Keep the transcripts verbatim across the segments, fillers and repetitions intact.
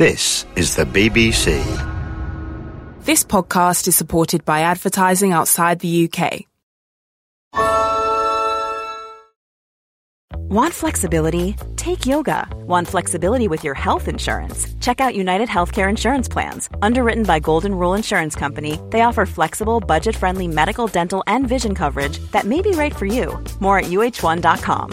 This is the B B C. This podcast is supported by advertising outside the U K. Want flexibility? Take yoga. Want flexibility with your health insurance? Check out United Healthcare Insurance Plans. Underwritten by Golden Rule Insurance Company, they offer flexible, budget-friendly medical, dental, and vision coverage that may be right for you. More at U H one dot com.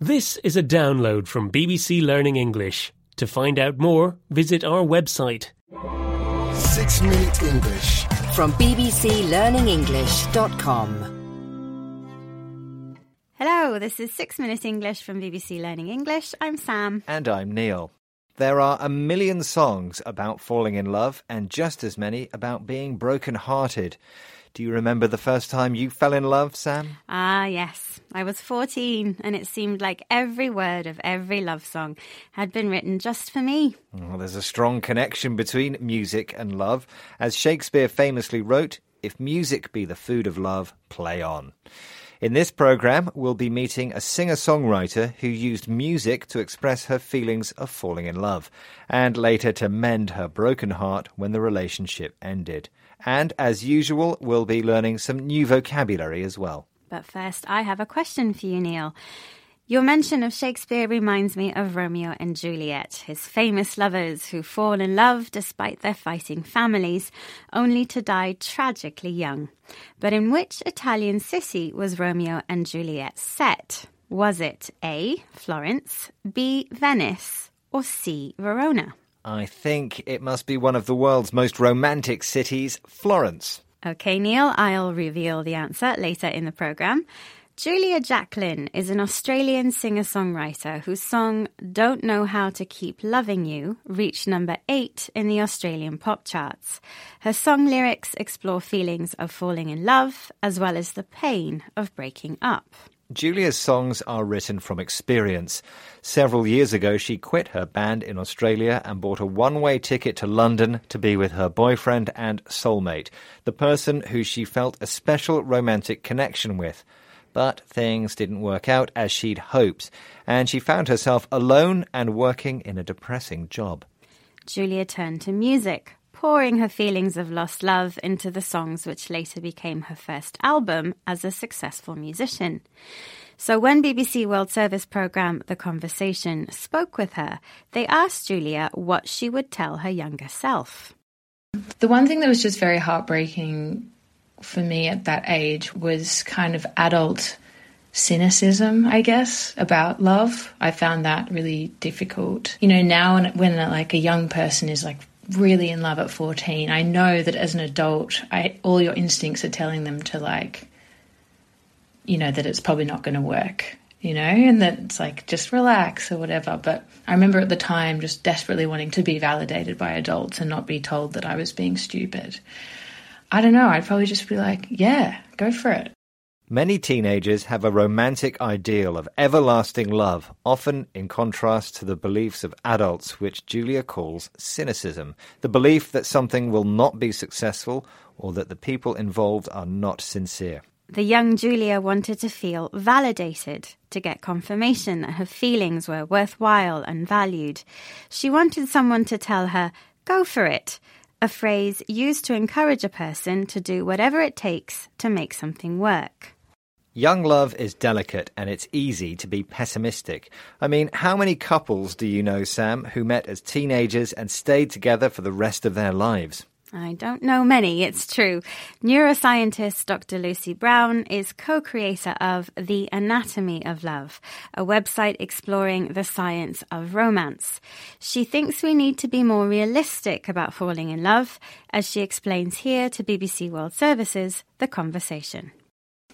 This is a download from B B C Learning English. To find out more, visit our website. Six Minute English from b b c learning english dot com. Hello, this is Six Minute English from B B C Learning English. I'm Sam. And I'm Neil. There are a million songs about falling in love and just as many about being broken-hearted. Do you remember the first time you fell in love, Sam? Ah, yes. I was fourteen and it seemed like every word of every love song had been written just for me. Well, there's a strong connection between music and love. As Shakespeare famously wrote, "If music be the food of love, play on." In this programme, we'll be meeting a singer-songwriter who used music to express her feelings of falling in love and later to mend her broken heart when the relationship ended. And, as usual, we'll be learning some new vocabulary as well. But first, I have a question for you, Neil. Your mention of Shakespeare reminds me of Romeo and Juliet, his famous lovers who fall in love despite their fighting families, only to die tragically young. But in which Italian city was Romeo and Juliet set? Was it A, Florence, B, Venice, or C, Verona? I think it must be one of the world's most romantic cities, Florence. OK, Neil, I'll reveal the answer later in the programme. Julia Jacklin is an Australian singer-songwriter whose song Don't Know How to Keep Loving You reached number eight in the Australian pop charts. Her song lyrics explore feelings of falling in love as well as the pain of breaking up. Julia's songs are written from experience. Several years ago, she quit her band in Australia and bought a one-way ticket to London to be with her boyfriend and soulmate, the person who she felt a special romantic connection with. But things didn't work out as she'd hoped, and she found herself alone and working in a depressing job. Julia turned to music, pouring her feelings of lost love into the songs which later became her first album as a successful musician. So when B B C World Service programme The Conversation spoke with her, they asked Julia what she would tell her younger self. The one thing that was just very heartbreaking for me at that age was kind of adult cynicism, I guess, about love. I found that really difficult. You know, now when like a young person is like really in love at fourteen, I know that as an adult, I, all your instincts are telling them to like, you know, that it's probably not going to work, you know, and that it's like just relax or whatever. But I remember at the time just desperately wanting to be validated by adults and not be told that I was being stupid. I don't know, I'd probably just be like, yeah, go for it. Many teenagers have a romantic ideal of everlasting love, often in contrast to the beliefs of adults, which Julia calls cynicism, the belief that something will not be successful or that the people involved are not sincere. The young Julia wanted to feel validated, to get confirmation that her feelings were worthwhile and valued. She wanted someone to tell her, go for it, a phrase used to encourage a person to do whatever it takes to make something work. Young love is delicate and it's easy to be pessimistic. I mean, how many couples do you know, Sam, who met as teenagers and stayed together for the rest of their lives? I don't know many, it's true. Neuroscientist Doctor Lucy Brown is co-creator of The Anatomy of Love, a website exploring the science of romance. She thinks we need to be more realistic about falling in love, as she explains here to B B C World Service's The Conversation.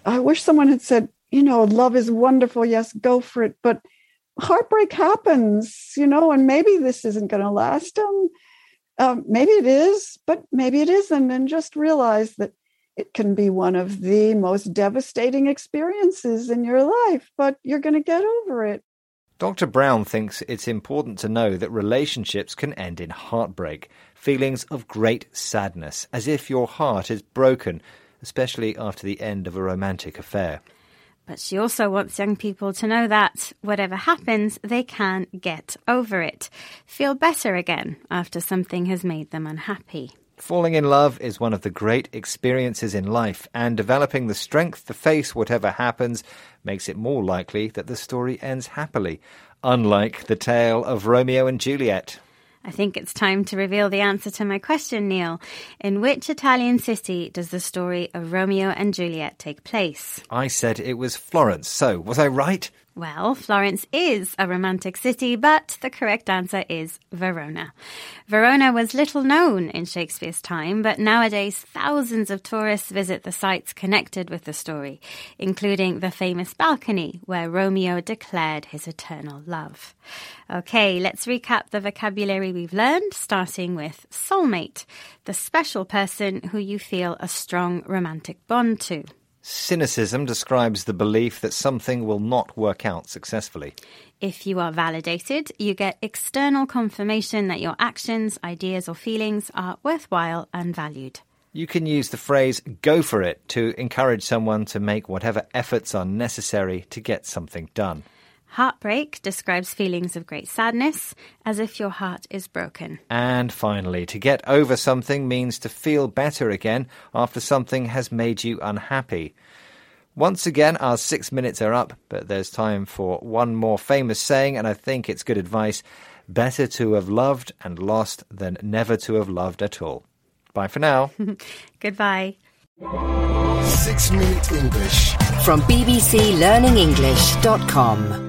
I wish someone had said, you know, love is wonderful, yes, go for it, but heartbreak happens, you know, and maybe this isn't going to last them. Um, maybe it is, but maybe it isn't. And just realize that it can be one of the most devastating experiences in your life, but you're going to get over it. Doctor Brown thinks it's important to know that relationships can end in heartbreak, feelings of great sadness, as if your heart is broken, especially after the end of a romantic affair. But she also wants young people to know that, whatever happens, they can get over it, feel better again after something has made them unhappy. Falling in love is one of the great experiences in life, and developing the strength to face whatever happens makes it more likely that the story ends happily, unlike the tale of Romeo and Juliet. I think it's time to reveal the answer to my question, Neil. In which Italian city does the story of Romeo and Juliet take place? I said it was Florence, so was I right? Well, Florence is a romantic city, but the correct answer is Verona. Verona was little known in Shakespeare's time, but nowadays thousands of tourists visit the sites connected with the story, including the famous balcony where Romeo declared his eternal love. OK, let's recap the vocabulary we've learned, starting with soulmate, the special person who you feel a strong romantic bond to. Cynicism describes the belief that something will not work out successfully. If you are validated, you get external confirmation that your actions, ideas or feelings are worthwhile and valued. You can use the phrase go for it to encourage someone to make whatever efforts are necessary to get something done. Heartbreak describes feelings of great sadness, as if your heart is broken. And finally, to get over something means to feel better again after something has made you unhappy. Once again, our six minutes are up, but there's time for one more famous saying, and I think it's good advice. Better to have loved and lost than never to have loved at all. Bye for now. Goodbye. Six Minute English from b b c learning english dot com.